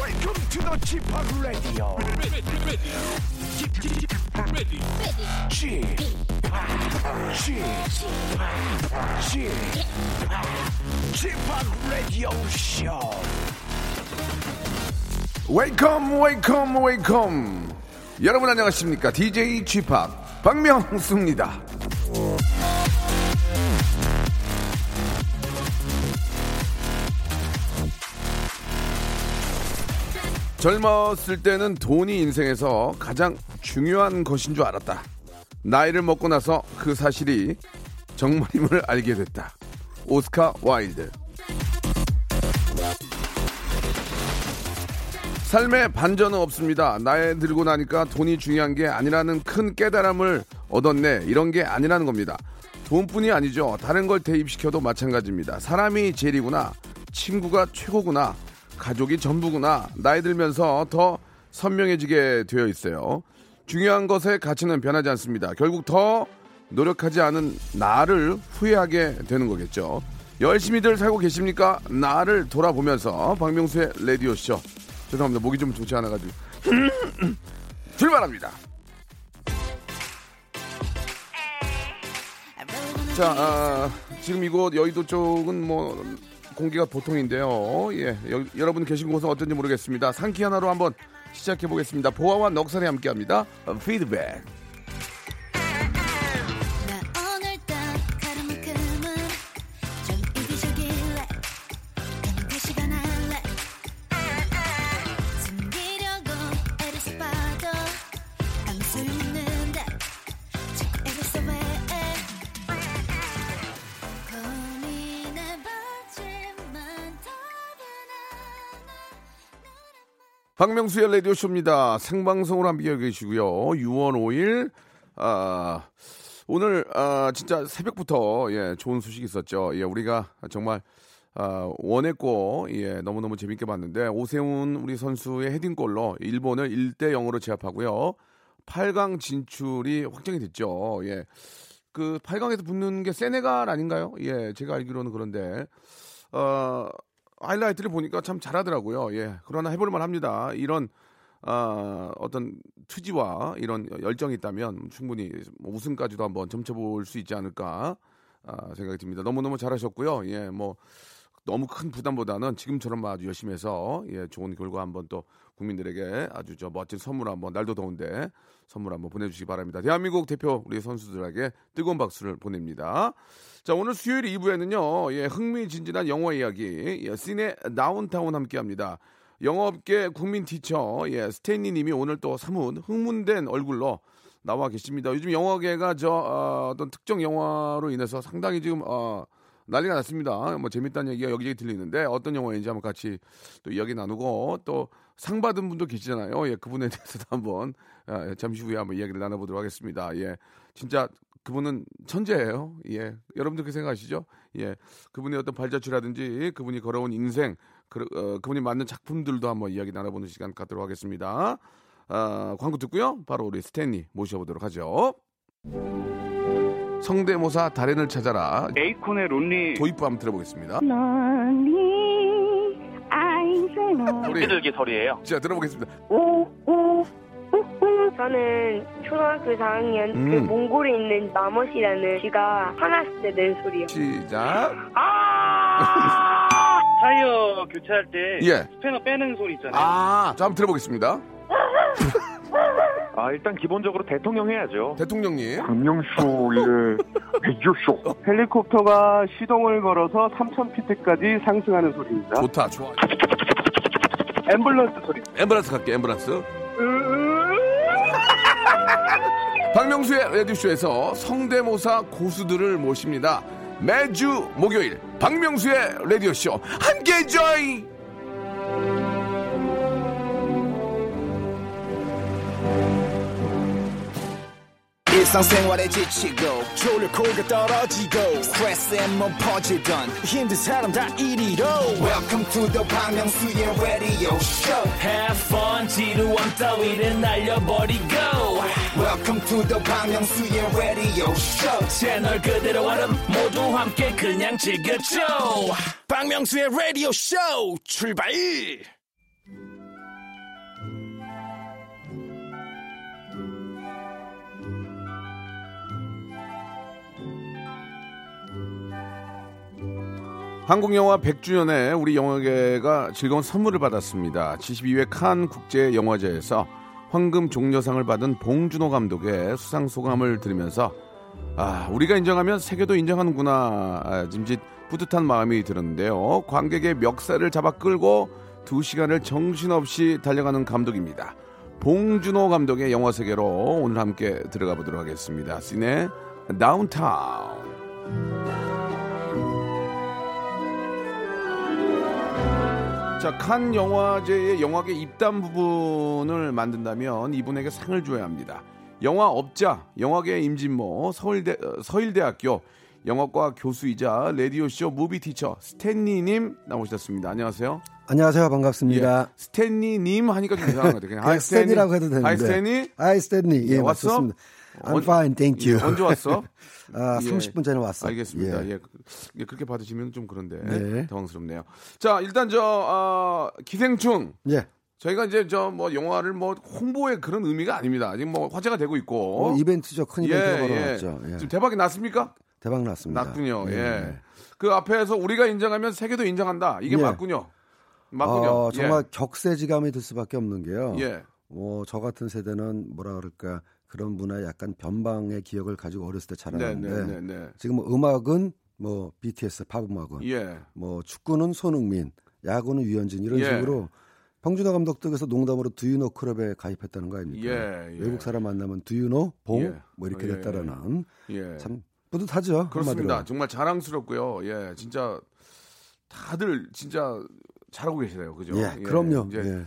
Welcome to the G-POP Radio. G-POP Radio Show. Welcome, welcome, welcome. 여러분 안녕하십니까? DJ G-POP 박명수입니다. 젊었을 때는 돈이 인생에서 가장 중요한 것인 줄 알았다. 나이를 먹고 나서 그 사실이 정말임을 알게 됐다. 오스카 와일드. 삶에 반전은 없습니다. 나이 들고 나니까 돈이 중요한 게 아니라는 큰 깨달음을 얻었네. 이런 게 아니라는 겁니다. 돈뿐이 아니죠. 다른 걸 대입시켜도 마찬가지입니다. 사람이 제일이구나. 친구가 최고구나. 가족이 전부구나. 나이 들면서 더 선명해지게 되어 있어요. 중요한 것의 가치는 변하지 않습니다. 결국 더 노력하지 않은 나를 후회하게 되는 거겠죠. 열심히들 살고 계십니까? 나를 돌아보면서 박명수의 라디오쇼. 죄송합니다. 목이 좀 좋지 않아가지고. 출발합니다. 자, 지금 이곳 여의도 쪽은 뭐 공기가 보통인데요. 예, 여러분 계신 곳은 어떤지 모르겠습니다. 상쾌한 하루 한번 시작해 보겠습니다. 보아와 넉살이 함께합니다. 피드백. 박명수의 라디오쇼입니다. 생방송으로 함께하고 계시고요. 6월 5일 오늘 진짜 새벽부터 예, 좋은 소식이 있었죠. 예, 우리가 정말 원했고 예, 너무너무 재밌게 봤는데 오세훈 우리 선수의 헤딩골로 일본을 1-0으로 제압하고요. 8강 진출이 확정이 됐죠. 예, 그 8강에서 붙는 게 세네갈 아닌가요? 예, 제가 알기로는 그런데 하이라이트를 보니까 참 잘하더라고요. 예, 그러나 해볼만 합니다. 이런 어떤 투지와 이런 열정이 있다면 충분히 우승까지도 한번 점쳐볼 수 있지 않을까 생각이 듭니다. 너무너무 잘하셨고요. 예, 뭐 너무 큰 부담보다는 지금처럼 아주 열심히 해서 예, 좋은 결과 한번 또 국민들에게 아주 저 멋진 선물 한번 날도 더운데 선물 한번 보내주시기 바랍니다. 대한민국 대표 우리 선수들에게 뜨거운 박수를 보냅니다. 자, 오늘 수요일 2부에는요. 예, 흥미진진한 영화 이야기 예, 시네 다운타운 함께합니다. 영어업계 국민 티처 예, 스탠리 님이 오늘 또 사뭇 흥분된 얼굴로 나와 계십니다. 요즘 영화계가 저 어떤 특정 영화로 인해서 상당히 지금 난리가 났습니다. 뭐 재밌다는 얘기가 여기저기 들리는데 어떤 영화인지 한번 같이 또 이야기 나누고 또 상 받은 분도 계시잖아요. 예, 그분에 대해서도 한번 잠시 후에 한번 이야기를 나눠보도록 하겠습니다. 예, 진짜 그분은 천재예요. 예, 여러분들 그렇게 생각하시죠? 예, 그분의 어떤 발자취라든지 그분이 걸어온 인생, 그분이 만든 작품들도 한번 이야기 나눠보는 시간 갖도록 하겠습니다. 광고 듣고요. 바로 우리 스탠리 모셔보도록 하죠. 성대모사 달인을 찾아라. 에이콘의 론리. 도입부 한번 들어보겠습니다. 론리, 아이즈노. 우리들기 소리예요. 자, 들어보겠습니다. 오오. 저는 초등학교 4학년 그 몽골에 있는 마멋이라는 쥐가 화났을 때 낸 소리요. 시작. 아! 타이어 교체할 때 예. 스패너 빼는 소리 있잖아요. 아, 자, 한번 들어보겠습니다. 아, 일단 기본적으로 대통령 해야죠. 대통령님. 박명수, 예. 백조쇼. 헬리콥터가 시동을 걸어서 3,000피트까지 상승하는 소리입니다. 좋다, 좋아. 앰뷸런스 소리. 앰뷸런스 갈게, 앰뷸런스. 박명수의 라디오쇼에서 성대모사 고수들을 모십니다. 매주 목요일 박명수의 라디오쇼 함께 join. 일상생활에 지치고 졸려 코가 떨어지고 스트레스에 몸 퍼지던 힘든 사람 다 이리로 Welcome to the 박명수의 radio show. Have fun 지루한 따위를 날려버리고 Welcome to the 박명수의 radio show. 채널 그대로 와름 모두 함께 그냥 즐겨줘. 박명수의 radio show 출발. 한국영화 100주년에 우리 영화계가 즐거운 선물을 받았습니다. 72회 칸국제영화제에서 황금종려상을 받은 봉준호 감독의 수상소감을 들으면서 아, 우리가 인정하면 세계도 인정하는구나 짐짓 뿌듯한 마음이 들었는데요. 관객의 멱살을 잡아 끌고 2시간을 정신없이 달려가는 감독입니다. 봉준호 감독의 영화 세계로 오늘 함께 들어가 보도록 하겠습니다. 시네 다운타운. 자, 칸 영화제의 영화계 입단 부분을 만든다면 이분에게 상을 줘야 합니다. 영화업자, 영화계 임진모, 서울대학교 영화과 교수이자 라디오쇼 무비티처 스탠리님 나오셨습니다. 안녕하세요. 안녕하세요. 반갑습니다. 예, 스탠리님 하니까 좀 이상한 것 같아요. 스탠리라고 해도 되는데. 아이 스탠리. 예, 왔어? I'm fine, thank you. 예, 언제 왔어? 아, 30분 전에 왔어. 알겠습니다. 예, 그렇게 받으시면 좀 그런데 네. 당황스럽네요. 자, 일단 기생충. 예. 저희가 이제 영화를 홍보의 그런 의미가 아닙니다. 지금 화제가 되고 있고. 이벤트죠, 큰 이벤트가 벌어졌죠. 예. 지금 대박이 났습니까? 대박 났습니다. 났군요. 예. 예. 그 앞에서 우리가 인정하면 세계도 인정한다. 이게 맞군요. 정말 격세지감이 들 수밖에 없는 게요. 예. 저 같은 세대는 뭐라 그럴까? 그런 문화의 약간 변방의 기억을 가지고 어렸을 때 자랐는데 지금 음악은 BTS 팝 음악은 축구는 손흥민, 야구는 유현진 이런 식으로 봉준호 감독 덕에서 농담으로 두유노 클럽에 가입했다는 거 아닙니까? 외국 사람 만나면 두유노 봉 이렇게 됐다라는 참 뿌듯하죠. 그렇습니다. 한마디로. 정말 자랑스럽고요. 예, 진짜 다들 진짜 잘하고 계시네요, 그죠? 예, 그럼요. 이제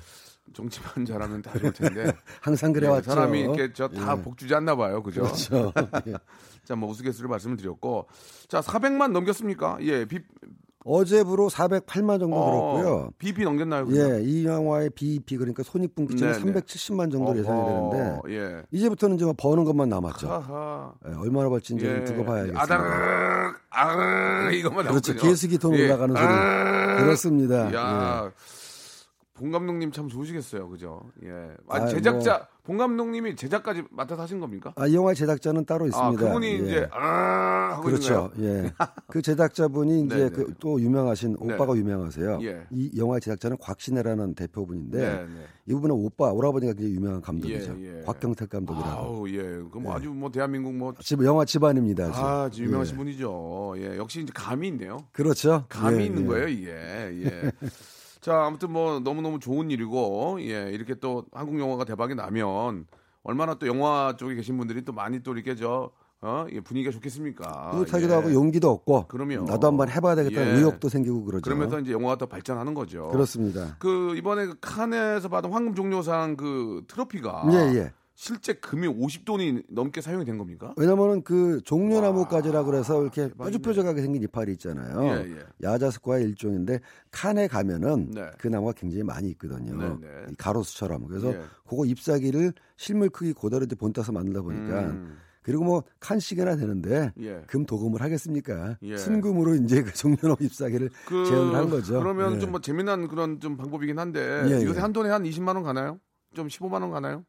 정치만 잘하면 다 좋을 텐데 항상 그래왔죠. 사람이 이렇게 다 복주지 않나 봐요, 그렇죠? 예. 자, 우스갯소리로 말씀을 드렸고, 자 400만 넘겼습니까? 예, 어제부로 408만 정도 들었고요. BEP 넘겼나요? 그냥? 예, 이 영화의 BEP 그러니까 손익분기점이 370만 정도 예상이 되는데 이제부터는 이제 버는 것만 남았죠. 예, 얼마나 벌지 이제 두고 봐야겠습니다. 이것만 남았죠. 그렇죠, 계속이 돈 올라가는 소리. 그렇습니다. 야. 봉 감독님 참 좋으시겠어요, 그죠? 예. 제작자 봉 감독님이 제작까지 맡아서 하신 겁니까? 이 영화의 제작자는 따로 있습니다. 그분이 이제 하고 그렇죠. 있는 거예요. 그 제작자분이 이제 또 유명하신 오빠가 유명하세요. 이 영화의 제작자는 곽신혜라는 대표분인데 이 부분은 오빠 오라버니가 굉장히 유명한 감독이죠. 곽경택 감독이라고. 아우 예. 그럼 아주 대한민국 영화 집안입니다. 아, 유명하신 분이죠. 예. 역시 이제 감이 있네요. 그렇죠. 감이 있는 거예요, 이게. 예. 자, 아무튼 너무너무 좋은 일이고, 예, 이렇게 또 한국 영화가 대박이 나면 얼마나 또 영화 쪽에 계신 분들이 또 많이 또 이렇게 분위기가 좋겠습니까? 뿌듯하기도 하고 용기도 없고, 그럼요. 나도 한번 해봐야 되겠다는 의욕도 생기고 그러죠. 그러면서 이제 영화가 더 발전하는 거죠. 그렇습니다. 이번에 칸에서 받은 황금종려상 트로피가. 실제 금이 50돈이 넘게 사용이 된 겁니까? 왜냐면은 종려나무가지라 그래서 이렇게 뾰족뾰족하게 생긴 이파리 있잖아요. 야자수과의 일종인데 칸에 가면은 그 나무가 굉장히 많이 있거든요. 이 가로수처럼. 그래서 그거 잎사귀를 실물 크기 고다르드 본따서 만들다 보니까 그리고 칸씩이나 되는데 금 도금을 하겠습니까? 순금으로 이제 종려나무 잎사귀를 재현을 한 거죠. 그러면 재미난 그런 방법이긴 한데 요새 한 돈에 한 20만 원 가나요? 좀 15만 원 가나요?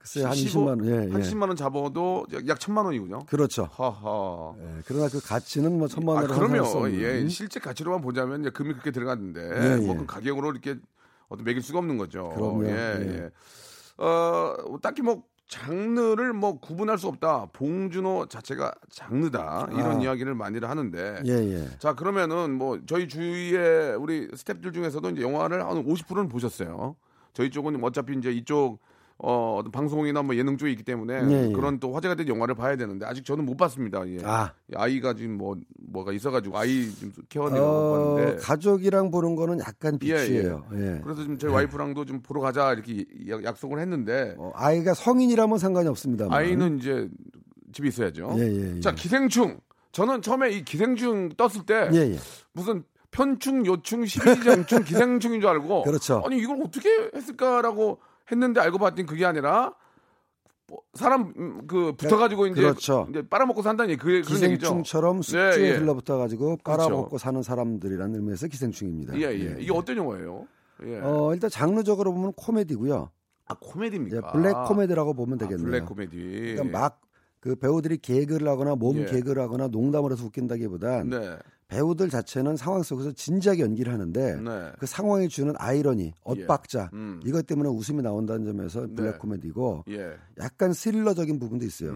글쎄요, 한 20만 원. 한 10만 원 잡아도 약 1,000만 원이군요. 그렇죠. 허허. 예, 그러나 그 가치는 1,000만 원으로 그럼요. 실제 가치로만 보자면 이제 금이 그렇게 들어갔는데 그 가격으로 이렇게 매길 수가 없는 거죠. 그럼요. 딱히 장르를 구분할 수 없다. 봉준호 자체가 장르다. 이런 이야기를 많이 하는데. 자, 그러면은 저희 주위에 우리 스태프들 중에서도 이제 영화를 한 50%는 보셨어요. 저희 쪽은 어차피 이제 이쪽 방송이나 예능 쪽이 있기 때문에 그런 또 화제가 된 영화를 봐야 되는데 아직 저는 못 봤습니다. 예. 아이가 지금 뭐가 있어가지고 아이 지금 케어하는 거 봤는데 가족이랑 보는 거는 약간 비추예요. 그래서 지금 저희 와이프랑도 좀 보러 가자 이렇게 약속을 했는데 아이가 성인이라면 상관이 없습니다. 아이는 이제 집에 있어야죠. 자, 기생충. 저는 처음에 이 기생충 떴을 때 무슨 편충, 요충, 십이지장충, 기생충인 줄 알고 그렇죠. 아니 이걸 어떻게 했을까라고 했는데 알고 봤더니 그게 아니라 사람 붙어가지고 이제, 그렇죠. 이제 빨아먹고 산다니 그게 기생충처럼 숙주에 들러붙어가지고 빨아먹고 그렇죠. 사는 사람들이라는 의미에서 기생충입니다. 이게 어떤 영화예요? 일단 장르적으로 보면 코미디고요. 아, 코미디입니까? 블랙 코미디라고 보면 되겠네요. 블랙 코미디. 그러니까 막 배우들이 개그를 하거나 몸 개그를 하거나 농담을 해서 웃긴다기보단 배우들 자체는 상황 속에서 진지하게 연기를 하는데 네. 그 상황이 주는 아이러니, 엇박자 이것 때문에 웃음이 나온다는 점에서 블랙 네. 코미디고 예. 약간 스릴러적인 부분도 있어요.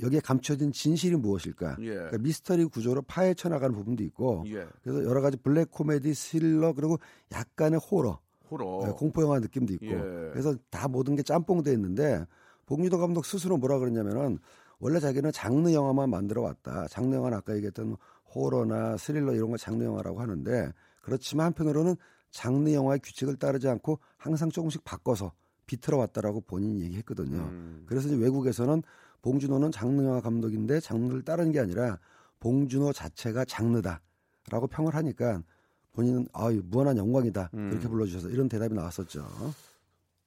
여기에 감춰진 진실이 무엇일까? 예. 그러니까 미스터리 구조로 파헤쳐나가는 부분도 있고 예. 그래서 여러 가지 블랙 코미디, 스릴러 그리고 약간의 호러. 네, 공포 영화 느낌도 있고 예. 그래서 다 모든 게 짬뽕돼 있는데 봉준호 감독 스스로 뭐라 그러냐면은 원래 자기는 장르 영화만 만들어 왔다. 장르 영화는 아까 얘기했던 호러나 스릴러 이런 거 장르 영화라고 하는데 그렇지만 한편으로는 장르 영화의 규칙을 따르지 않고 항상 조금씩 바꿔서 비틀어 왔다라고 본인이 얘기했거든요. 그래서 이제 외국에서는 봉준호는 장르 영화 감독인데 장르를 따르는 게 아니라 봉준호 자체가 장르다라고 평을 하니까 본인은 아유 무한한 영광이다 그렇게 불러주셔서 이런 대답이 나왔었죠.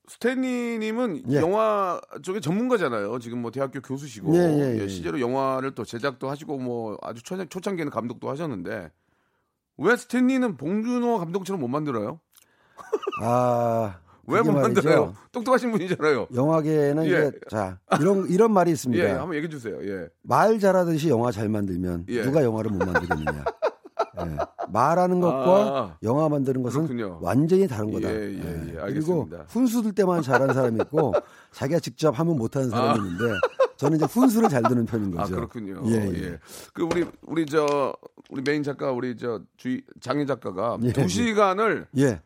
스탠리님은 예. 영화 쪽에 전문가잖아요. 지금 뭐 대학교 교수시고 예, 실제로 영화를 또 제작도 하시고 뭐 아주 초창기에는 감독도 하셨는데 왜 스탠리는 봉준호 감독처럼 못 만들어요? 아, 왜 못 만들어요? 똑똑하신 분이잖아요. 영화계에는 예. 이제 자 이런 말이 있습니다. 예, 한번 얘기해 주세요. 예. 말 잘하듯이 영화 잘 만들면 예. 누가 영화를 못 만들겠느냐? 예. 말하는 것과 영화 만드는 것은 그렇군요. 완전히 다른 거다. 예. 그리고 훈수들 때만 잘하는 사람이 있고 자기가 직접 하면 못하는 사람이 있는데 저는 이제 훈수를 잘 드는 편인 거죠. 아, 그렇군요. 예. 그 우리 메인 작가 장인 작가가 예. 2시간을 예.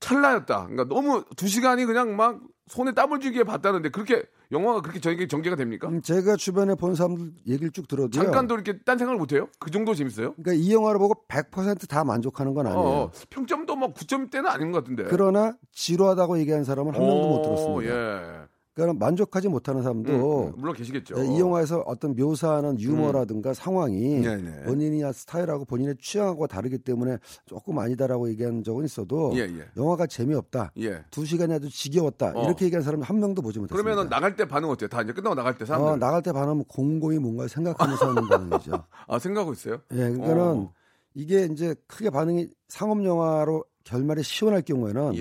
찰나였다. 그러니까 너무 2시간이 그냥 막 손에 땀을 쥐게 봤다는데 그렇게 영화가 그렇게 전개가 됩니까? 제가 주변에 본 사람들 얘기를 쭉 들어도요. 잠깐도 이렇게 딴 생각을 못해요? 그 정도 재밌어요? 그러니까 이 영화를 보고 100% 다 만족하는 건 아니에요. 평점도 막 9점대는 아닌 것 같은데. 그러나 지루하다고 얘기한 사람은 한 명도 못 들었습니다. 예. 그러니까 만족하지 못하는 사람도 물론 계시겠죠. 이 영화에서 어떤 묘사하는 유머라든가 상황이 본인의 스타일하고 본인의 취향하고 다르기 때문에 조금 아니다라고 얘기한 적은 있어도 영화가 재미없다. 2시간이 아주 지겨웠다. 이렇게 얘기한 사람은 한 명도 보지 못했습니다. 그러면 나갈 때 반응 어때요? 다 이제 끝나고 나갈 때 사람들. 나갈 때 반응은 공공이 뭔가 생각하면서 하는 반응이죠. 아, 생각하고 있어요? 예, 그러니까는 이게 이제 크게 반응이 상업영화로 결말이 시원할 경우에는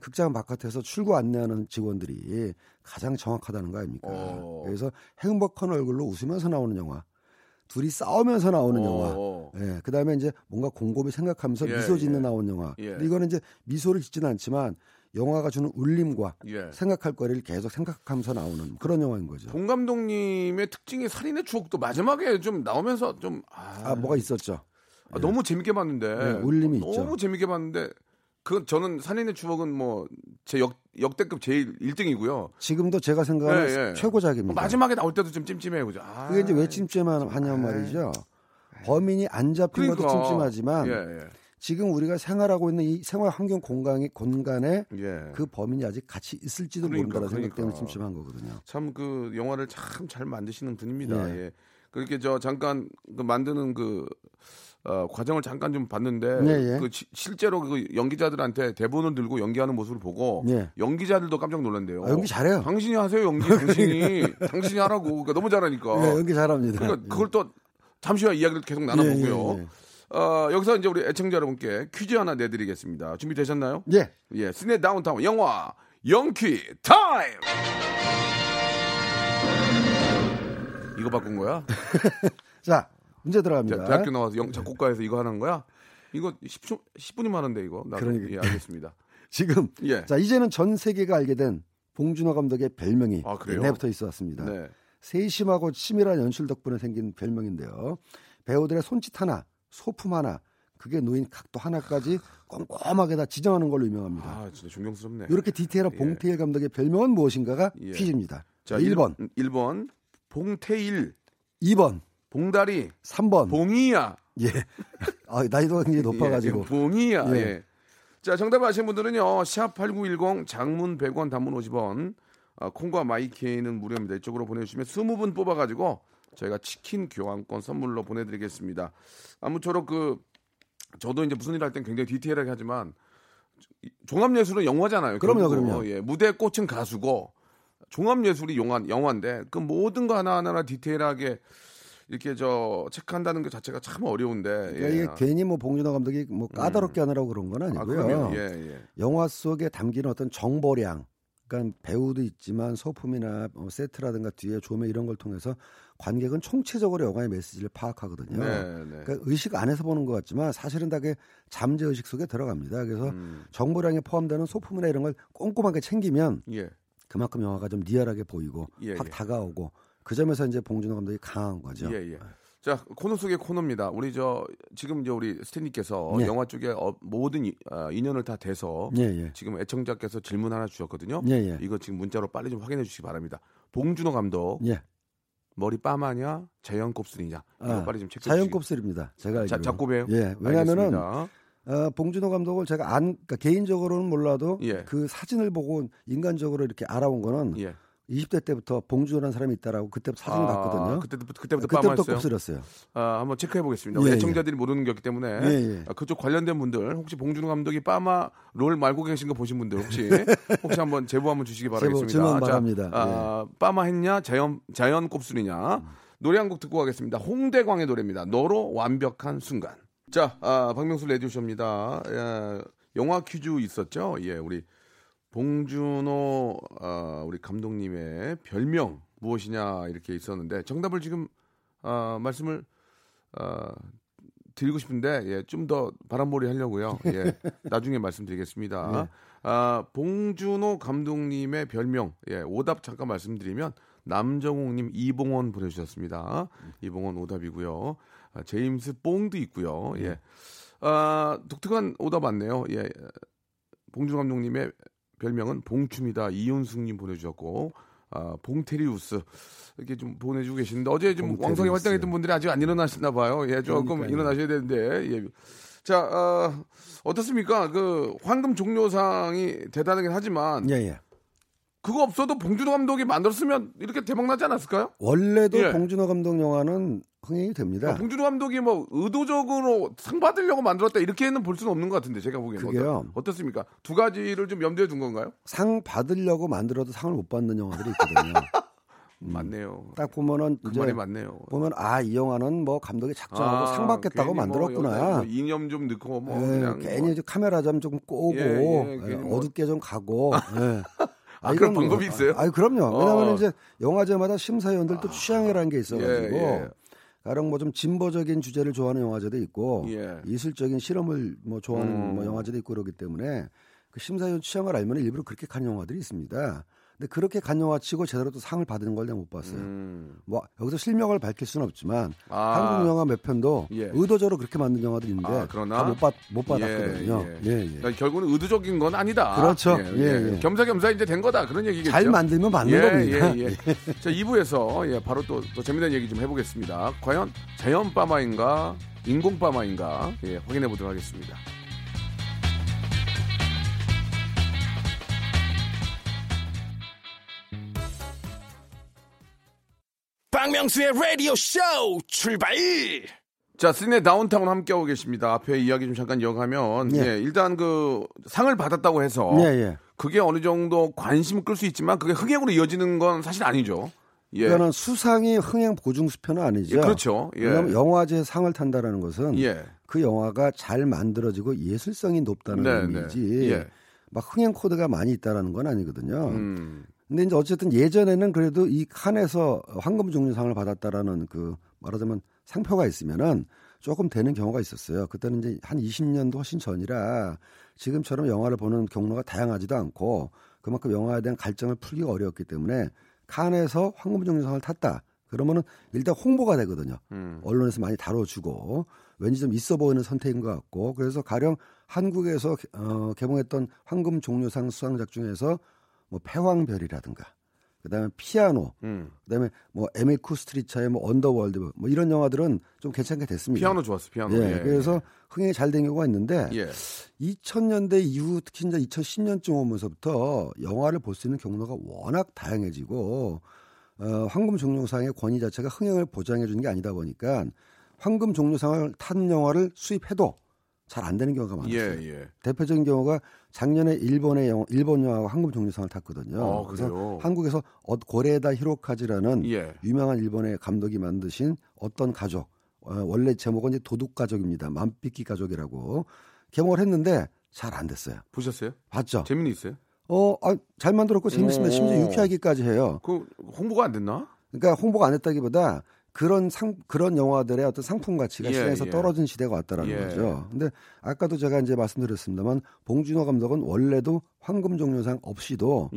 극장 바깥에서 출구 안내하는 직원들이 가장 정확하다는 거 아닙니까? 그래서 행복한 얼굴로 웃으면서 나오는 영화, 둘이 싸우면서 나오는 영화, 그 다음에 이제 뭔가 곰곰이 생각하면서 미소 짓는 나오는 영화. 근데 이거는 이제 미소를 짓지는 않지만 영화가 주는 울림과 생각할 거리를 계속 생각하면서 나오는 그런 영화인 거죠. 봉 감독님의 특징이 살인의 추억도 마지막에 좀 나오면서 좀 뭐가 있었죠. 너무 재밌게 봤는데 울림이 있죠. 너무 재밌게 봤는데. 그 저는 살인의 추억은 뭐 제 역대급 제일 1등이고요. 지금도 제가 생각하는 최고작입니다. 마지막에 나올 때도 좀 찜찜해요, 그죠? 그게 이제 왜 찜찜하냐 말이죠. 범인이 안 잡힌 것도 찜찜하지만 지금 우리가 생활하고 있는 이 생활 환경 공간에 그 범인이 아직 같이 있을지도 모른다는 생각 때문에 찜찜한 거거든요. 참 그 영화를 참 잘 만드시는 분입니다. 그렇게 저 잠깐 그 만드는 그 과정을 잠깐 좀 봤는데 그 실제로 그 연기자들한테 대본을 들고 연기하는 모습을 보고 연기자들도 깜짝 놀란대요. 연기 잘해요. 당신이 하세요 연기. 당신이 하라고. 그러니까 너무 잘하니까. 네, 연기 잘합니다. 그러니까 그걸 또 잠시 후에 이야기를 계속 나눠보고요. 여기서 이제 우리 애청자 여러분께 퀴즈 하나 내드리겠습니다. 준비되셨나요? 예. 시내 다운타운 영화 영퀴 타임. 이거 바꾼 거야? 자. 문제 들어갑니다. 대학교 나와서 작곡가에서 이거 하는 거야? 이거 10분이면 하는데 이거. 그러니까. 예, 알겠습니다. 지금 자 이제는 전 세계가 알게 된 봉준호 감독의 별명이 옛날부터 있어왔습니다. 세심하고 치밀한 연출 덕분에 생긴 별명인데요. 배우들의 손짓 하나, 소품 하나, 그게 놓인 각도 하나까지 꼼꼼하게 다 지정하는 걸로 유명합니다. 아 진짜 존경스럽네. 이렇게 디테일한 봉태일 감독의 별명은 무엇인가가 퀴즈입니다. 자, 1번 봉태일, 2번 봉다리 3번 봉이야. 나이도가 굉장히 높아가지고 봉이야. 자 정답을 아시는 분들은요 샵8910 장문 100원 단문 50원 콩과 마이케이는 무료입니다. 이쪽으로 보내주시면 20분 뽑아가지고 저희가 치킨 교환권 선물로 보내드리겠습니다. 아무쪼록 그 저도 이제 무슨 일 할 땐 굉장히 디테일하게 하지만 종합예술은 영화잖아요. 그럼요. 무대 꽃은 가수고 종합예술이 영화인데 그 모든 거 하나하나 디테일하게 이렇게 저 체크한다는 게 자체가 참 어려운데 이게 괜히 뭐 봉준호 감독이 뭐 까다롭게 하느라고 그런 건 아니고요. 영화 속에 담기는 어떤 정보량, 약간 배우도 있지만 소품이나 세트라든가 뒤에 조명 이런 걸 통해서 관객은 총체적으로 영화의 메시지를 파악하거든요. 네. 그러니까 의식 안에서 보는 것 같지만 사실은 다 그 잠재의식 속에 들어갑니다. 그래서 정보량에 포함되는 소품이나 이런 걸 꼼꼼하게 챙기면 예. 그만큼 영화가 좀 리얼하게 보이고 예, 확 예. 다가오고 그 점에서 이제 봉준호 감독이 강한 거죠. 예, 예. 자, 코너 속의 코너입니다. 우리 저 지금 저 우리 스탠리께서 예. 영화 쪽에 모든 인연을 다 대서 예, 예. 지금 애청자께서 질문 하나 주셨거든요. 예, 예. 이거 지금 문자로 빨리 좀 확인해 주시기 바랍니다. 봉준호 감독 예. 머리 빠마냐 자연 곱슬이냐 이거 빨리 좀 체크해 주시기. 자연 곱슬입니다. 제가 작고배요. 예, 왜냐하면은 봉준호 감독을 제가 그러니까 개인적으로는 몰라도 예. 그 사진을 보고 인간적으로 이렇게 알아온 거는. 예. 20대 때부터 봉준호라는 사람이 있다라고 그때부터 사진 봤거든요. 그때부터 곱슬었어요. 한번 체크해 보겠습니다. 예, 애청자들이 예. 모르는 거기 때문에 예, 예. 그쪽 관련된 분들 혹시 봉준호 감독이 빠마 롤 말고 계신 거 보신 분들 혹시 한번 제보 한번 주시기 바라겠습니다. 제보 바랍니다. 자, 예. 빠마 했냐 자연 곱슬이냐 노래 한 곡 듣고 가겠습니다. 홍대광의 노래입니다. 너로 완벽한 순간. 자, 박명수 레디오쇼입니다. 예, 영화 퀴즈 있었죠? 예, 우리. 봉준호 우리 감독님의 별명 무엇이냐 이렇게 있었는데 정답을 지금 말씀을 드리고 싶은데 예, 좀 더 바람몰이 하려고요. 예, 나중에 말씀드리겠습니다. 네. 봉준호 감독님의 별명 예, 오답 잠깐 말씀드리면 남정홍님 이봉원 보내주셨습니다. 이봉원 오답이고요. 제임스 뽕도 있고요. 예, 독특한 오답 맞네요. 예, 봉준호 감독님의 별명은 봉춤이다. 이윤숙님 보내주셨고, 봉테리우스 이렇게 좀 보내주고 계시는데 어제 좀 왕성히 활동했던 분들이 아직 안 일어나셨나 봐요. 예, 조금 그러니까요. 일어나셔야 되는데. 예. 자, 어떻습니까? 그 황금종려상이 대단하긴 하지만, 예, 예. 그거 없어도 봉준호 감독이 만들었으면 이렇게 대박 나지 않았을까요? 원래도 예. 봉준호 감독 영화는 흥행이 됩니다. 봉준호 감독이 뭐 의도적으로 상 받으려고 만들었다 이렇게는 볼 수는 없는 것 같은데 제가 보기에는 그게요. 어떻습니까? 두 가지를 좀 염두에 둔 건가요? 상 받으려고 만들어도 상을 못 받는 영화들이 있거든요. 맞네요. 딱 보면은 그 이제 말이 맞네요. 보면 이 영화는 뭐 감독이 작정하고 상 받겠다고 만들었구나. 뭐 이념 좀 넣고 뭐 예, 그냥 괜히 뭐. 카메라 좀 꼬고 예, 어둡게 좀 가고. 예. 그런 방법이 있어요? 그럼요. 왜냐하면 이제 영화제마다 심사위원들 또 취향이라는 게 있어가지고 예, 예. 가령 뭐 좀 진보적인 주제를 좋아하는 영화제도 있고 예. 이술적인 실험을 뭐 좋아하는 뭐 영화제도 있고 그러기 때문에 그 심사위원 취향을 알면 일부러 그렇게 간 영화들이 있습니다. 근데 그렇게 간 영화치고 제대로 또 상을 받은 걸 내가 못 봤어요. 뭐 여기서 실명을 밝힐 수는 없지만 한국 영화 몇 편도 예. 의도적으로 그렇게 만든 영화들이 있는데 다 못 받았거든요. 예, 예. 예, 예. 결국은 의도적인 건 아니다. 그렇죠. 예, 예. 예. 겸사겸사 이제 된 거다 그런 얘기겠죠. 잘 만들면 맞는 겁니다. 예, 예. 자 2부에서 예, 바로 또 재미난 얘기 좀 해보겠습니다. 과연 자연 빠마인가 인공 빠마인가 예, 확인해 보도록 하겠습니다. 박명수의 라디오 쇼 출발! 자, 스탠리 다운타운 함께하고 계십니다. 앞에 이야기 좀 잠깐 이어가면 예. 예, 일단 그 상을 받았다고 해서 예, 예. 그게 어느 정도 관심을 끌 수 있지만 그게 흥행으로 이어지는 건 사실 아니죠. 예. 그러니까 수상이 흥행 보증 수표는 아니죠. 예, 그렇죠. 예. 왜냐하면 영화제 상을 탄다라는 것은 예. 그 영화가 잘 만들어지고 예술성이 높다는 의미지 예. 막 흥행 코드가 많이 있다라는 건 아니거든요. 근데 이제 어쨌든 예전에는 그래도 이 칸에서 황금종려상을 받았다라는 그 말하자면 상표가 있으면은 조금 되는 경우가 있었어요. 그때는 이제 한 20년도 훨씬 전이라 지금처럼 영화를 보는 경로가 다양하지도 않고 그만큼 영화에 대한 갈증을 풀기가 어려웠기 때문에 칸에서 황금종려상을 탔다. 그러면은 일단 홍보가 되거든요. 언론에서 많이 다뤄주고 왠지 좀 있어 보이는 선택인 것 같고 그래서 가령 한국에서 개봉했던 황금종려상 수상작 중에서 뭐 패왕별이라든가 그다음에 피아노 그다음에 뭐 에메쿠 스트리차의 뭐 언더월드 뭐 이런 영화들은 좀 괜찮게 됐습니다. 피아노 좋았어. 피아노. 예, 예, 그래서 예. 흥행이 잘 된 경우가 있는데 예. 2000년대 이후 특히 이제 2010년쯤 오면서부터 영화를 볼 수 있는 경로가 워낙 다양해지고 황금종려상의 권위 자체가 흥행을 보장해 주는 게 아니다 보니까 황금종려상을 탄 영화를 수입해도 잘 안 되는 경우가 많았어요. 예, 예. 대표적인 경우가 작년에 일본 영화가 황금종려상을 탔거든요. 그래서 한국에서 고레다 히로카즈라는 예. 유명한 일본의 감독이 만드신 어떤 가족, 원래 제목은 이제 도둑 가족입니다. 만빛기 가족이라고 개봉을 했는데 잘 안 됐어요. 보셨어요? 봤죠. 재미는 있어요? 잘 만들었고 재밌습니다. 심지어 유쾌하기까지 해요. 그 홍보가 안 됐나? 그러니까 홍보가 안 됐다기보다 그런 영화들의 어떤 상품 가치가 시장에서 떨어진 시대가 왔다라는 거죠. 근데 아까도 제가 이제 말씀드렸습니다만 봉준호 감독은 원래도 황금종려상 없이도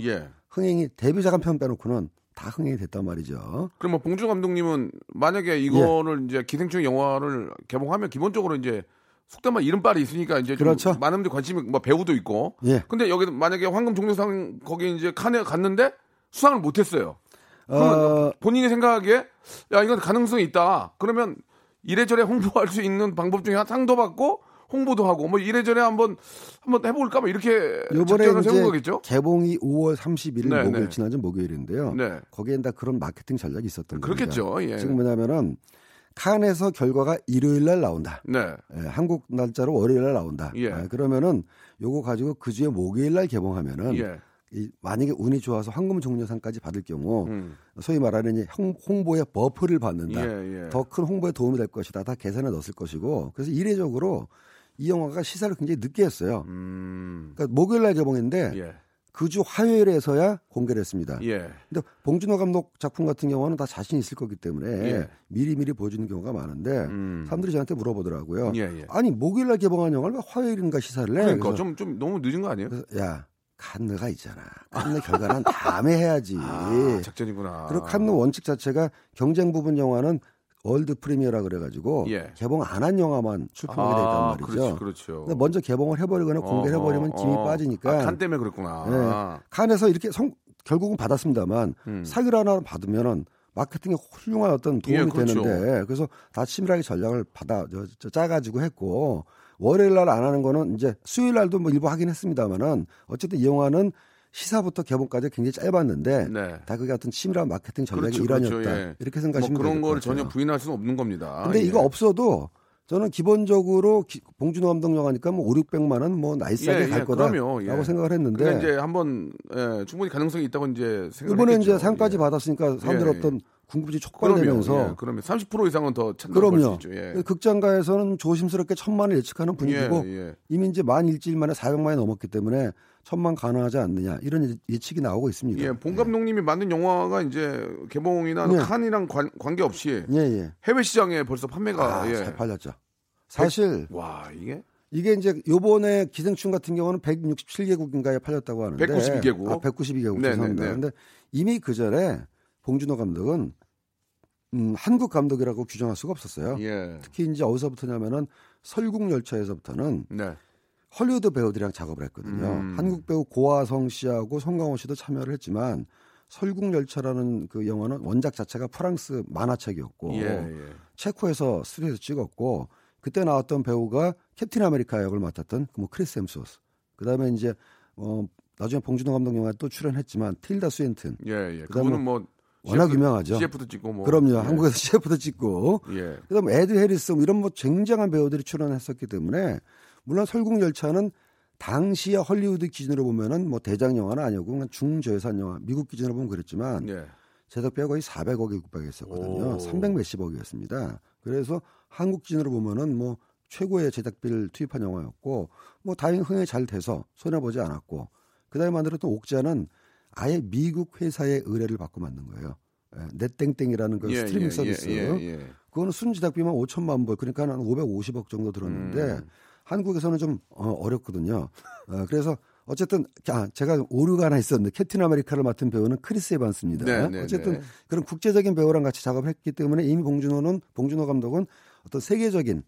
흥행이 데뷔작 한 편 빼놓고는 다 흥행이 됐단 말이죠. 그럼 뭐 봉준호 감독님은 만약에 이거를 이제 기생충 영화를 개봉하면 기본적으로 이제 속된 말 이름빨이 있으니까 이제 그렇죠. 좀 많은 분들 관심이 뭐 배우도 있고. 근데 여기 만약에 황금종려상 거기 이제 칸에 갔는데 수상을 못했어요. 본인이 생각하기에 야 이건 가능성이 있다. 그러면 이래저래 홍보할 수 있는 방법 중에 상도 받고 홍보도 하고 뭐 이래저래 한번 해볼까 뭐 이렇게 작전을 세운 거겠죠. 개봉이 5월 31일 목요일 지난주 목요일인데요. 거기엔 다 그런 마케팅 전략이 있었던 거죠. 그렇겠죠. 지금 뭐냐면은 칸에서 결과가 일요일 날 나온다. 한국 날짜로 월요일 날 나온다. 그러면은 요거 가지고 그 주에 목요일 날 개봉하면은. 만약에 운이 좋아서 황금종려상까지 받을 경우 소위 말하는 홍보의 버프를 받는다. 더 큰 홍보에 도움이 될 것이다. 다 계산해 넣었을 것이고. 그래서 이례적으로 이 영화가 시사를 굉장히 늦게 했어요. 그러니까 목요일날 개봉했는데 그 주 화요일에서야 공개를 했습니다. 근데 봉준호 감독 작품 같은 경우는 다 자신 있을 거기 때문에 미리미리 보여주는 경우가 많은데 사람들이 저한테 물어보더라고요. 아니 목요일날 개봉한 영화를 왜 화요일인가 시사를 해? 그러니까 좀 너무 늦은 거 아니에요? 그래서, 야. 칸느가 있잖아. 칸느 결과는 다음에 해야지. 작전이구나. 그리고 칸느 원칙 자체가 경쟁 부분 영화는 월드 프리미어라 그래가지고 개봉 안 한 영화만 출품하게 돼 있단 말이죠. 그렇죠. 근데 먼저 개봉을 해버리거나 공개를 해버리면 짐이 빠지니까. 칸 때문에 그랬구나. 칸에서 이렇게 결국은 받았습니다만 상을 하나 받으면은 마케팅에 훌륭한 어떤 도움이 그렇죠. 되는데 그래서 다 치밀하게 전략을 짜가지고 했고. 월요일 날 안 하는 거는 이제 수요일 날도 뭐 일부 하긴 했습니다만은 어쨌든 이 영화는 시사부터 개봉까지 굉장히 짧았는데 다 그게 어떤 치밀한 마케팅 전략의 일환이었다. 이렇게 생각하시면 뭐 그런 걸 전혀 부인할 수는 없는 겁니다. 근데 이거 없어도 저는 기본적으로 봉준호 감독 영화니까 뭐 5,600만 원 뭐 나이스하게 갈 거다라고 생각을 했는데 그러니까 이제 한번 충분히 가능성이 있다고 이제 생각을 이번에 했겠죠. 이제 상까지 받았으니까 사람들 어떤 궁금증이 촉발되면서 그러면 30% 이상은 더 찬다고 볼 수 있죠. 극장가에서는 조심스럽게 1,000만을 예측하는 분위기고 이미 이제 만 일주일 만에 400만이 넘었기 때문에 1,000만 가능하지 않느냐 이런 예측이 나오고 있습니다. 봉 감독님이 만든 영화가 이제 개봉이나 칸이랑 관계없이 해외 시장에 벌써 판매가 잘 팔렸죠. 사실 와 이게 이제 요번에 기생충 같은 경우는 167개국인가에 팔렸다고 하는데 192개국. 192개국 죄송합니다. 근데 이미 그 전에 봉준호 감독은 한국 감독이라고 규정할 수가 없었어요. 특히 이제 어디서부터냐면은 설국열차에서부터는 헐리우드 배우들이랑 작업을 했거든요. 한국 배우 고아성 씨하고 송강호 씨도 참여를 했지만 설국열차라는 그 영화는 원작 자체가 프랑스 만화책이었고 체코에서 스튜디오에서 찍었고 그때 나왔던 배우가 캡틴 아메리카 역을 맡았던 뭐 크리스 햄스워스. 그다음에 이제 나중에 봉준호 감독 영화에 또 출연했지만 틸다 스윈튼. 그분은 뭐 워낙 유명하죠. CF도 찍고 뭐. 그럼요. 한국에서 CF도 찍고. 그다음 에드 해리스 이런 뭐 굉장한 배우들이 출연했었기 때문에 물론 설국열차는 당시의 헐리우드 기준으로 보면은 뭐 대작 영화는 아니고 그냥 중저예산 영화. 미국 기준으로 보면 그랬지만 제작비가 거의 400억에 육박했었거든요. 300몇십억이었습니다. 그래서 한국 기준으로 보면은 뭐 최고의 제작비를 투입한 영화였고 뭐 다행히 흥행이 잘 돼서 손해 보지 않았고 그다음에 만들었던 옥자는 아예 미국 회사의 의뢰를 받고 만든 거예요. 넷땡땡이라는 그 스트리밍 서비스. 그거는 순지작비만 5,000만 불, 그러니까 한 550억 정도 들었는데 한국에서는 좀 어렵거든요. 그래서 어쨌든 제가 오류가 하나 있었는데 캡틴 아메리카를 맡은 배우는 크리스 에반스입니다. 어쨌든 그런 국제적인 배우랑 같이 작업을 했기 때문에 이미 봉준호 감독은 어떤 세계적인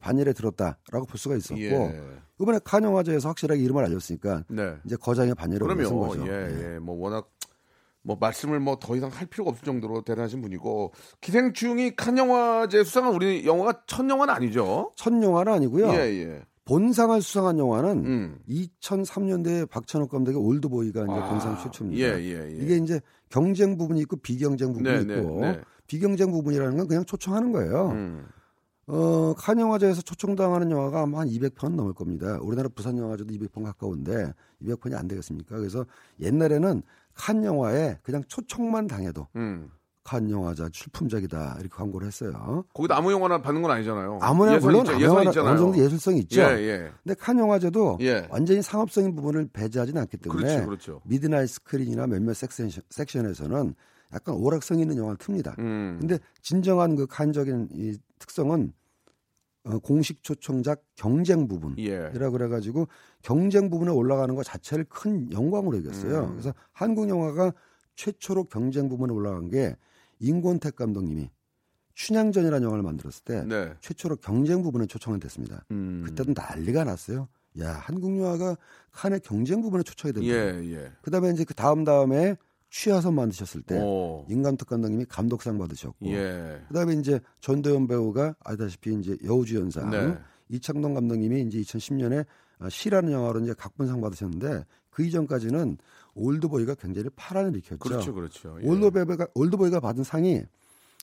반열에 들었다라고 볼 수가 있었고 이번에 칸 영화제에서 확실하게 이름을 알렸으니까 이제 거장의 반열에 오른 거죠. 뭐 워낙 뭐 말씀을 뭐 더 이상 할 필요가 없을 정도로 대단하신 분이고 기생충이 칸 영화제 수상한 우리 영화가 첫 영화는 아니죠? 첫 영화는 아니고요. 본상을 수상한 영화는 2003년대 박찬욱 감독의 올드보이가 이제 본상 최초입니다. 이게 이제 경쟁 부분이 있고 비경쟁 부분이 있고 비경쟁 부분이라는 건 그냥 초청하는 거예요. 칸 영화제에서 초청당하는 영화가 아마 한 200편 넘을 겁니다. 우리나라 부산 영화제도 200편 가까운데 200편이 안 되겠습니까? 그래서 옛날에는 칸 영화에 그냥 초청만 당해도 칸 영화제 출품작이다 이렇게 광고를 했어요. 거기다 아무 영화나 받는 건 아니잖아요. 아무나 예산 물론 예산이 있잖아요. 어느 정도 예술성이 있죠. 예. 근데 칸 영화제도 완전히 상업적인 부분을 배제하지는 않기 때문에 그렇죠. 미드나잇 스크린이나 몇몇 섹션에서는 약간 오락성 있는 영화를 틉니다. 근데 진정한 그 칸적인 이 특성은 공식 초청작 경쟁 부분이라고 그래가지고 경쟁 부분에 올라가는 것 자체를 큰 영광으로 여겼어요. 그래서 한국 영화가 최초로 경쟁 부분에 올라간 게 임권택 감독님이 춘향전이라는 영화를 만들었을 때 최초로 경쟁 부분에 초청이 됐습니다. 그때도 난리가 났어요. 야, 한국 영화가 칸의 경쟁 부분에 초청이 됩니다. 그다음에 이제 그 다음에 취하선 만드셨을 때 임권택 감독님이 감독상 받으셨고, 그다음에 이제 전도연 배우가 아시다시피 이제 여우주연상, 이창동 감독님이 이제 2010년에 시라는 영화로 이제 각본상 받으셨는데 그 이전까지는 올드보이가 굉장히 파란을 일으켰죠. 그렇죠. 올드보이가 받은 상이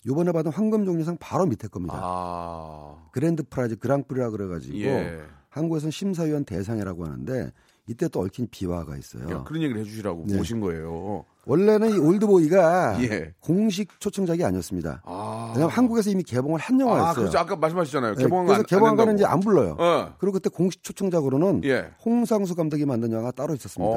이번에 받은 황금종려상 바로 밑에 겁니다. 그랜드 프라이즈 그랑프리라 그래가지고 한국에서는 심사위원 대상이라고 하는데 이때 또 얽힌 비화가 있어요. 그런 얘기를 해주시라고 모신 거예요. 원래는 이 올드보이가 공식 초청작이 아니었습니다. 왜냐하면 한국에서 이미 개봉을 한 영화였어요. 그렇죠. 아까 말씀하셨잖아요. 그래서 개봉한 거는 이제 안 불러요. 그리고 그때 공식 초청작으로는 홍상수 감독이 만든 영화가 따로 있었습니다.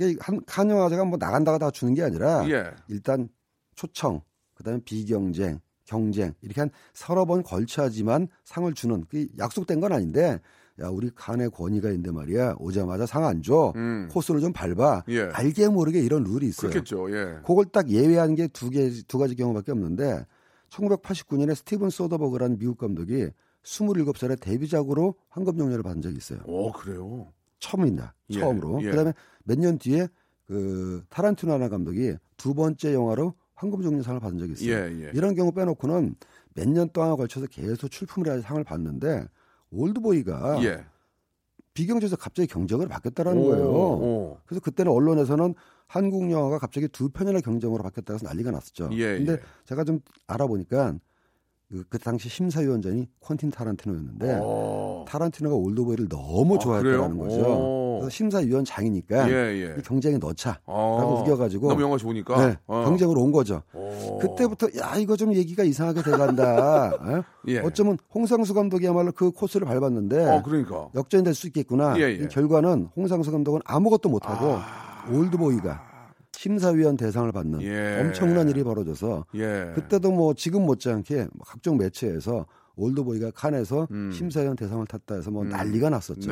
이게 칸 영화제가 뭐 나간다가 다 주는 게 아니라 일단 초청, 그다음에 비경쟁, 경쟁 이렇게 한 서너 번 걸쳐야지만 상을 주는 그 약속된 건 아닌데 야, 우리 칸의 권위가 있는데 말이야. 오자마자 상 안 줘. 코스를 좀 밟아. 알게 모르게 이런 룰이 있어요. 그렇겠죠. 그걸 딱 예외한 게 두 가지 경우밖에 없는데 1989년에 스티븐 소더버그라는 미국 감독이 27살에 데뷔작으로 황금종려를 받은 적이 있어요. 그래요? 처음입니다. 처음으로. 그다음에 몇 년 뒤에 그 타란티노 감독이 두 번째 영화로 황금종려상을 받은 적이 있어요. 이런 경우 빼놓고는 몇 년 동안 걸쳐서 계속 출품을 해서 상을 받는데 올드보이가 비경제에서 갑자기 경쟁을 받겠다라는 거예요. 그래서 그때는 언론에서는 한국 영화가 갑자기 두 편이나 경쟁으로 받겠다고 해서 난리가 났었죠. 근데 제가 좀 알아보니까 그 당시 심사위원장이 콘틴 타란티노였는데 타란티노가 올드보이를 너무 좋아했다는 거죠. 그래서 심사위원장이니까 이 경쟁에 넣자라고 우겨가지고 너무 영화 좋으니까 경쟁으로 온 거죠. 그때부터 야 이거 좀 얘기가 이상하게 돼간다. 어쩌면 홍상수 감독이야말로 그 코스를 밟았는데 그러니까. 역전이 될 수 있겠구나. 이 결과는 홍상수 감독은 아무것도 못하고 올드보이가 심사위원 대상을 받는 엄청난 일이 벌어져서 그때도 뭐 지금 못지않게 각종 매체에서 올드보이가 칸에서 심사위원 대상을 탔다 해서 뭐 난리가 났었죠.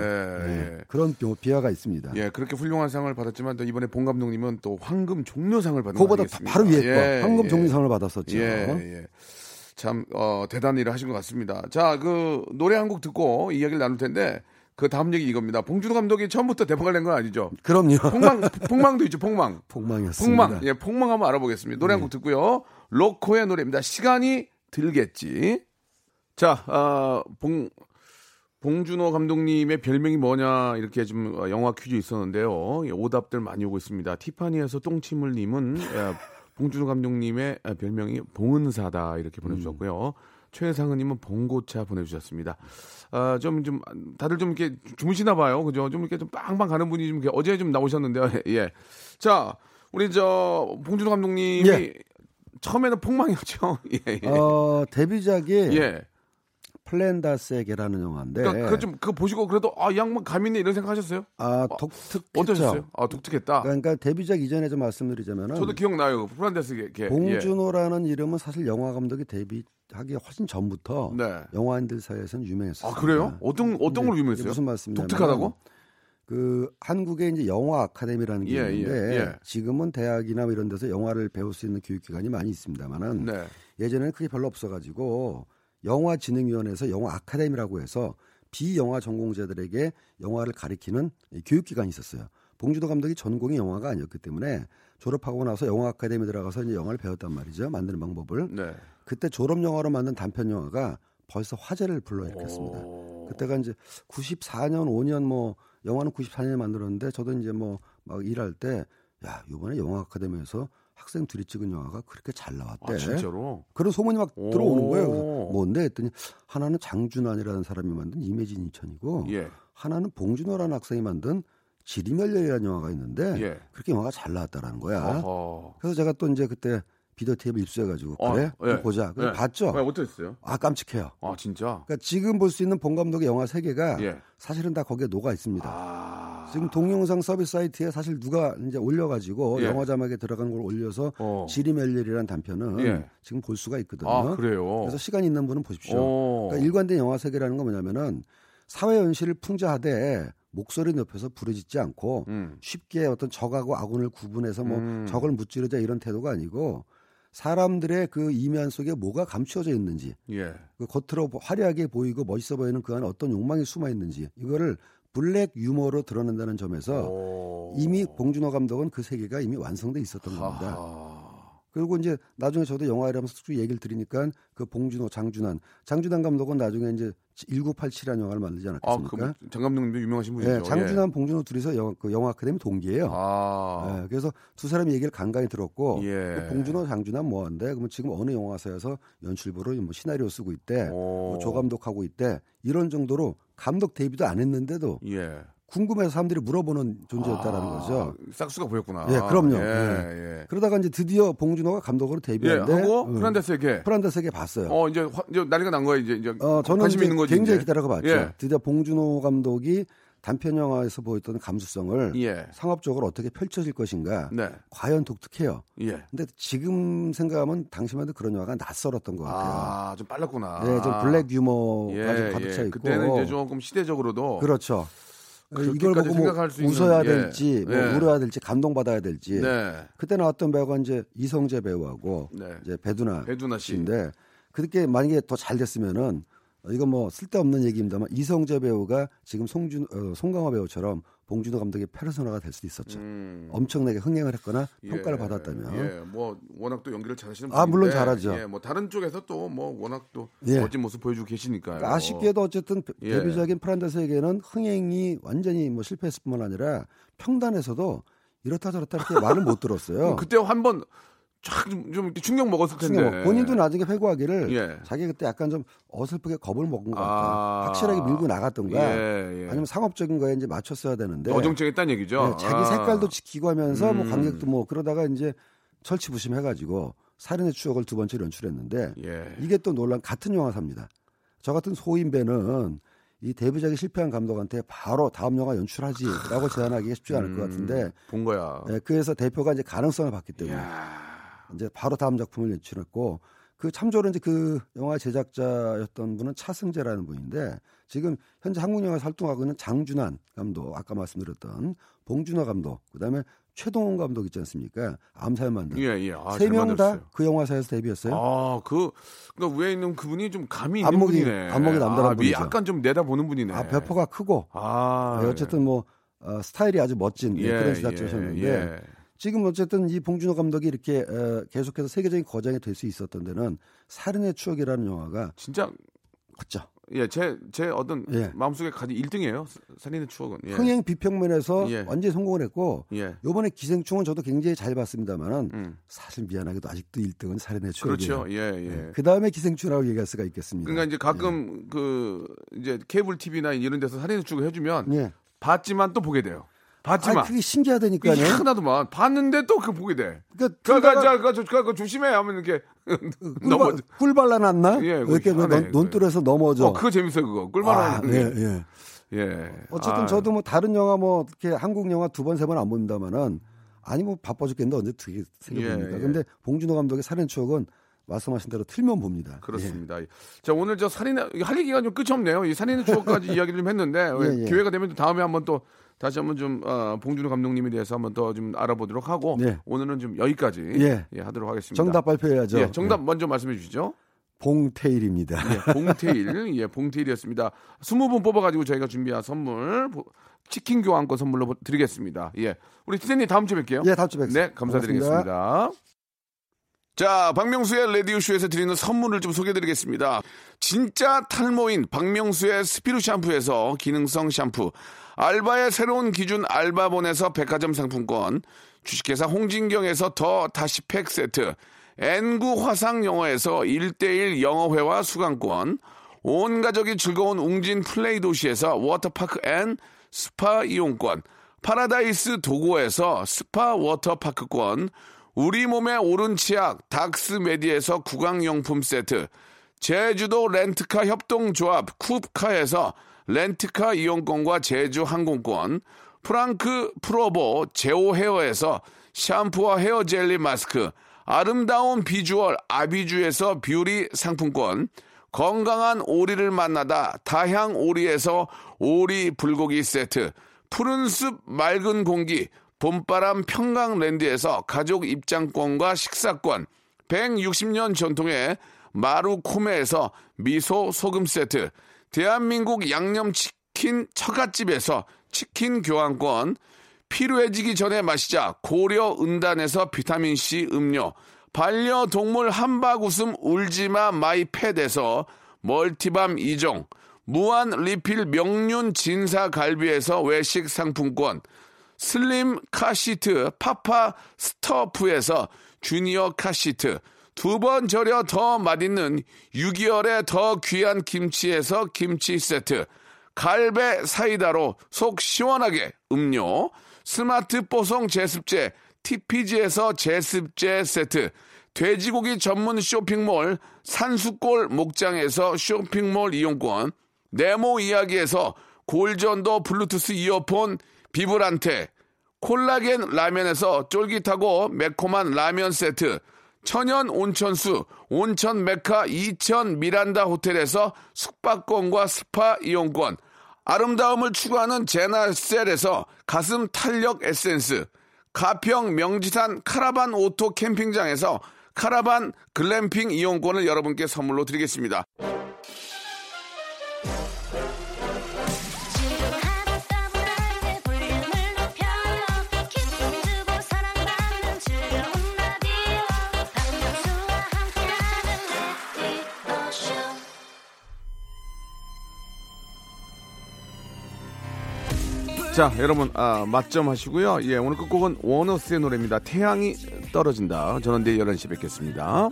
그런 비화가 있습니다. 그렇게 훌륭한 상을 받았지만 또 이번에 봉 감독님은 또 황금 종려상을 받는 거 아니겠습니까? 그거보다 바로 위에 황금 종려상을 받았었죠. 참 대단한 일을 하신 것 같습니다. 자, 그 노래 한 곡 듣고 이야기를 나눌 텐데 그 다음 얘기 이겁니다. 봉준호 감독이 처음부터 대박을 낸 건 아니죠? 그럼요. 폭망도 있죠. 폭망이었습니다. 폭망 한번 알아보겠습니다. 노래 한 곡 듣고요. 로코의 노래입니다. 시간이 들겠지. 자, 봉준호 감독님의 별명이 뭐냐 이렇게 좀 영화 퀴즈 있었는데요. 오답들 많이 오고 있습니다. 티파니에서 똥침을님은 봉준호 감독님의 별명이 봉은사다 이렇게 보내주셨고요. 최상은님은 봉고차 보내주셨습니다. 좀 다들 좀 이렇게 주무시나 봐요, 그죠? 좀 이렇게 좀 빵빵 가는 분이 좀 어제 좀 나오셨는데요. 자, 우리 저 봉준호 감독님이 처음에는 폭망이었죠. 데뷔작이 플랜다스의 개라는 영화인데. 그러니까 그거 보시고 그래도 이 양반 감이네 이런 생각하셨어요? 독특했죠. 어떠셨어요? 독특했다. 그러니까 데뷔작 이전에 좀 말씀드리자면은. 저도 기억나요. 플랜다스의 개. 봉준호라는 이름은 사실 영화 감독이 데뷔하기 훨씬 전부터 영화인들 사이에서는 유명했어요. 그래요? 어떤 걸로 유명했어요? 무슨 말씀이냐면 독특하다고? 그 한국에 이제 영화 아카데미라는 게 있는데 지금은 대학이나 이런 데서 영화를 배울 수 있는 교육기관이 많이 있습니다만은 예전에는 그게 별로 없어가지고. 영화진흥위원회에서 영화 아카데미라고 해서 비영화 전공자들에게 영화를 가리키는 교육기관이 있었어요. 봉준호 감독이 전공이 영화가 아니었기 때문에 졸업하고 나서 영화 아카데미 들어가서 이제 영화를 배웠단 말이죠. 만드는 방법을. 그때 졸업영화로 만든 단편영화가 벌써 화제를 불러일으켰습니다. 그때가 이제 94년, 5년 뭐 영화는 94년에 만들었는데 저도 이제 뭐 막 일할 때 야, 이번에 영화 아카데미에서 학생 둘이 찍은 영화가 그렇게 잘 나왔대. 진짜로? 그런 소문이 막 들어오는 거예요. 뭔데? 했더니 하나는 장준환이라는 사람이 만든 이매진 인천이고 하나는 봉준호라는 학생이 만든 지리멸렬이라는 영화가 있는데 그렇게 영화가 잘 나왔다라는 거야. 어허. 그래서 제가 또 이제 그때 비디오 테이프 입수해가지고 그래? 예. 보자. 그래서 봤죠. 예, 어땠어요? 아, 깜찍해요. 아, 진짜? 그러니까 지금 볼 수 있는 봉 감독의 영화 3개가 예. 사실은 다 거기에 녹아 있습니다. 아... 지금 동영상 서비스 사이트에 사실 누가 이제 올려가지고 예. 영화 자막에 들어간 걸 올려서 지리멜릴이라는 단편은 예. 지금 볼 수가 있거든요. 아, 그래요? 그래서 시간 있는 분은 보십시오. 그러니까 일관된 영화 3개라는 건 뭐냐면은 사회 현실을 풍자하되 목소리 높여서 부르짖지 않고 쉽게 어떤 적하고 아군을 구분해서 뭐 적을 무찌르자 이런 태도가 아니고 사람들의 그 이면 속에 뭐가 감추어져 있는지 예. 그 겉으로 화려하게 보이고 멋있어 보이는 그 안에 어떤 욕망이 숨어 있는지 이거를 블랙 유머로 드러낸다는 점에서 이미 봉준호 감독은 그 세계가 이미 완성돼 있었던 겁니다. 그리고 이제 나중에 저도 영화 이러면서 쭉 얘기를 드리니까 그 봉준호, 장준환 감독은 나중에 이제 1987이라는 영화를 만들지 않았겠습니까? 아, 그 장 감독님도 유명하신 분이죠. 네, 장준환, 예. 봉준호 둘이서 영화 아카데미 동기예요. 아. 네, 그래서 두 사람의 얘기를 간간히 들었고 예. 봉준호, 장준환 뭐한데? 그러면 지금 어느 영화사에서 연출부로 뭐 시나리오 쓰고 있대, 뭐 조 감독하고 있대 이런 정도로 감독 데뷔도 안 했는데도 예. 궁금해서 사람들이 물어보는 존재였다라는 거죠. 싹수가 보였구나. 예, 그럼요. 예, 예. 예. 그러다가 이제 드디어 봉준호가 감독으로 데뷔했는데 예, 하고 플랜다스의 개 봤어요. 이제 난리가 난 거예요. 이제 저는 관심 있는 거지. 굉장히 기다려가 봤죠. 예. 드디어 봉준호 감독이 단편 영화에서 보였던 감수성을 예. 상업적으로 어떻게 펼쳐질 것인가. 네. 과연 독특해요. 예. 근데 지금 생각하면 당시만 해도 그런 영화가 낯설었던 것 같아요. 아, 좀 빨랐구나. 네, 좀 블랙 유머가 좀 가득 차 있고. 그때는 이제 조금 시대적으로도 그렇죠. 이걸 보고 뭐 웃어야 될지, 뭐 울어야 될지, 감동받아야 될지. 네. 그때 나왔던 배우가 이제 이성재 배우하고 이제 배두나 씨인데, 그렇게 만약에 더 잘 됐으면은 이건 뭐 쓸데없는 얘기입니다만 이성재 배우가 지금 송강호 배우처럼 봉준호 감독의 페르소나가 될 수도 있었죠. 엄청나게 흥행을 했거나 평가를 받았다면. 예, 뭐 워낙 또 연기를 잘하시는 분인데. 아, 물론 잘하죠. 예, 뭐 다른 쪽에서 또 뭐 워낙 또 멋진 모습 보여주고 계시니까요. 그러니까 아쉽게도 어쨌든 데뷔작인 플랜다스에게는 흥행이 완전히 뭐 실패했을 뿐만 아니라 평단에서도 이렇다 저렇다 이렇게 말을 못 들었어요. 그때 한번 좀 충격 먹었을 텐데. 본인도 나중에 회고하기를 자기 그때 약간 좀 어설프게 겁을 먹은 것 같아요. 확실하게 밀고 나갔던가 아니면 상업적인 거에 이제 맞췄어야 되는데 어정쩡했다는 얘기죠. 네, 자기 색깔도 지키고 하면서 뭐 관객도 뭐 그러다가 이제 철치부심해가지고 살인의 추억을 두 번째 연출했는데 이게 또 논란 같은 영화사입니다. 저 같은 소인배는 이 데뷔작이 실패한 감독한테 바로 다음 영화 연출하지라고 제안하기 쉽지 않을 것 같은데 본 거야. 네, 그래서 대표가 이제 가능성을 봤기 때문에. 이제 바로 다음 작품을 연출했고 그 참조로 이제 그 영화 제작자였던 분은 차승재라는 분인데 지금 현재 한국 영화에서 활동하고 있는 장준환 감독, 아까 말씀드렸던 봉준호 감독, 그다음에 최동원 감독 있지 않습니까? 암살 만든. 세 명 다 그 영화사에서 데뷔했어요. 아, 그러니까 위에 있는 그분이 좀 감이 있는 분이네. 안목이 남다른 분이죠. 약간 좀 내다보는 분이네. 아, 배포가 크고. 아, 네, 어쨌든 뭐 스타일이 아주 멋진 그런 제작자셨는데. 지금 어쨌든 이 봉준호 감독이 이렇게 계속해서 세계적인 거장이 될 수 있었던 데는 살인의 추억이라는 영화가 진짜 그죠. 예, 제 어떤 마음속에 가진 1등이에요. 살인의 추억은 흥행 비평면에서 완전히 성공을 했고 이번에 기생충은 저도 굉장히 잘 봤습니다만은 사실 미안하게도 아직도 1등은 살인의 추억이에요. 그렇죠. 그 다음에 기생충이라고 얘기할 수가 있겠습니다. 그러니까 이제 가끔 그 이제 케이블 TV나 이런 데서 살인의 추억을 해주면 봤지만 또 보게 돼요. 봤지만. 그게 신기하다니까요. 그게 하나도만 봤는데 또 그 보게 돼. 그러니까 조심해 하면 이렇게 넘어져. 꿀 발라놨나? 이렇게 논두에서 넘어져. 그거 재밌어요 그거. 꿀 발라놨네. 어쨌든 저도 뭐 다른 영화 뭐 이렇게 한국 영화 두 번 세 번 안 본다면은 아니 뭐 바빠 죽겠는데 언제 되게 생겨봅니까? 근데 봉준호 감독의 살인 추억은 말씀하신 대로 틀면 봅니다. 그렇습니다. 자, 오늘 저 할 얘기가 좀 끝이 없네요. 이 살인의 추억까지 이야기를 좀 했는데 기회가 되면 또 다음에 한번 또 다시 한번 좀 봉준호 감독님에 대해서 한번 더 좀 알아보도록 하고 오늘은 좀 여기까지 하도록 하겠습니다. 정답 발표해야죠. 정답 먼저 말씀해 주시죠. 봉테일입니다. 봉테일이었습니다. 20분 뽑아가지고 저희가 준비한 선물 치킨 교환권 선물로 드리겠습니다. 우리 팀장님 다음 주에 뵐게요. 다음 주에 뵙겠습니다. 네, 감사드리겠습니다. 자, 박명수의 라디오쇼에서 드리는 선물을 좀 소개해드리겠습니다. 진짜 탈모인 박명수의 스피루 샴푸에서 기능성 샴푸, 알바의 새로운 기준 알바본에서 백화점 상품권, 주식회사 홍진경에서 더 다시 팩 세트, N9 화상영어에서 1:1 영어회화 수강권, 온 가족이 즐거운 웅진 플레이 도시에서 워터파크 앤 스파 이용권, 파라다이스 도고에서 스파 워터파크권, 우리 몸의 오른 치약 닥스메디에서 구강용품 세트, 제주도 렌트카 협동조합 쿱카에서 렌트카 이용권과 제주 항공권, 프랑크 프로보 제오 헤어에서 샴푸와 헤어 젤리 마스크, 아름다운 비주얼 아비주에서 뷰티 상품권, 건강한 오리를 만나다 다향 오리에서 오리 불고기 세트, 푸른 숲 맑은 공기 봄바람 평강랜드에서 가족 입장권과 식사권, 160년 전통의 마루코메에서 미소 소금 세트, 대한민국 양념치킨 처갓집에서 치킨 교환권, 피로해지기 전에 마시자 고려은단에서 비타민C 음료, 반려동물 함박 웃음 울지마 마이팻에서 멀티밤 2종, 무한 리필 명륜 진사 갈비에서 외식 상품권, 슬림 카시트 파파 스터프에서 주니어 카시트, 두 번 절여 더 맛있는 6개월의 더 귀한 김치에서 김치 세트, 갈배 사이다로 속 시원하게 음료, 스마트 뽀송 제습제 TPG에서 제습제 세트, 돼지고기 전문 쇼핑몰 산수골 목장에서 쇼핑몰 이용권, 네모 이야기에서 골전도 블루투스 이어폰 비브란테, 콜라겐 라면에서 쫄깃하고 매콤한 라면 세트, 천연 온천수 온천 메카 이천 미란다 호텔에서 숙박권과 스파 이용권, 아름다움을 추구하는 제나셀에서 가슴 탄력 에센스, 가평 명지산 카라반 오토 캠핑장에서 카라반 글램핑 이용권을 여러분께 선물로 드리겠습니다. 자, 여러분, 맛점 하시고요. 예, 오늘 끝곡은 원어스의 노래입니다. 태양이 떨어진다. 저는 내일 11시 뵙겠습니다.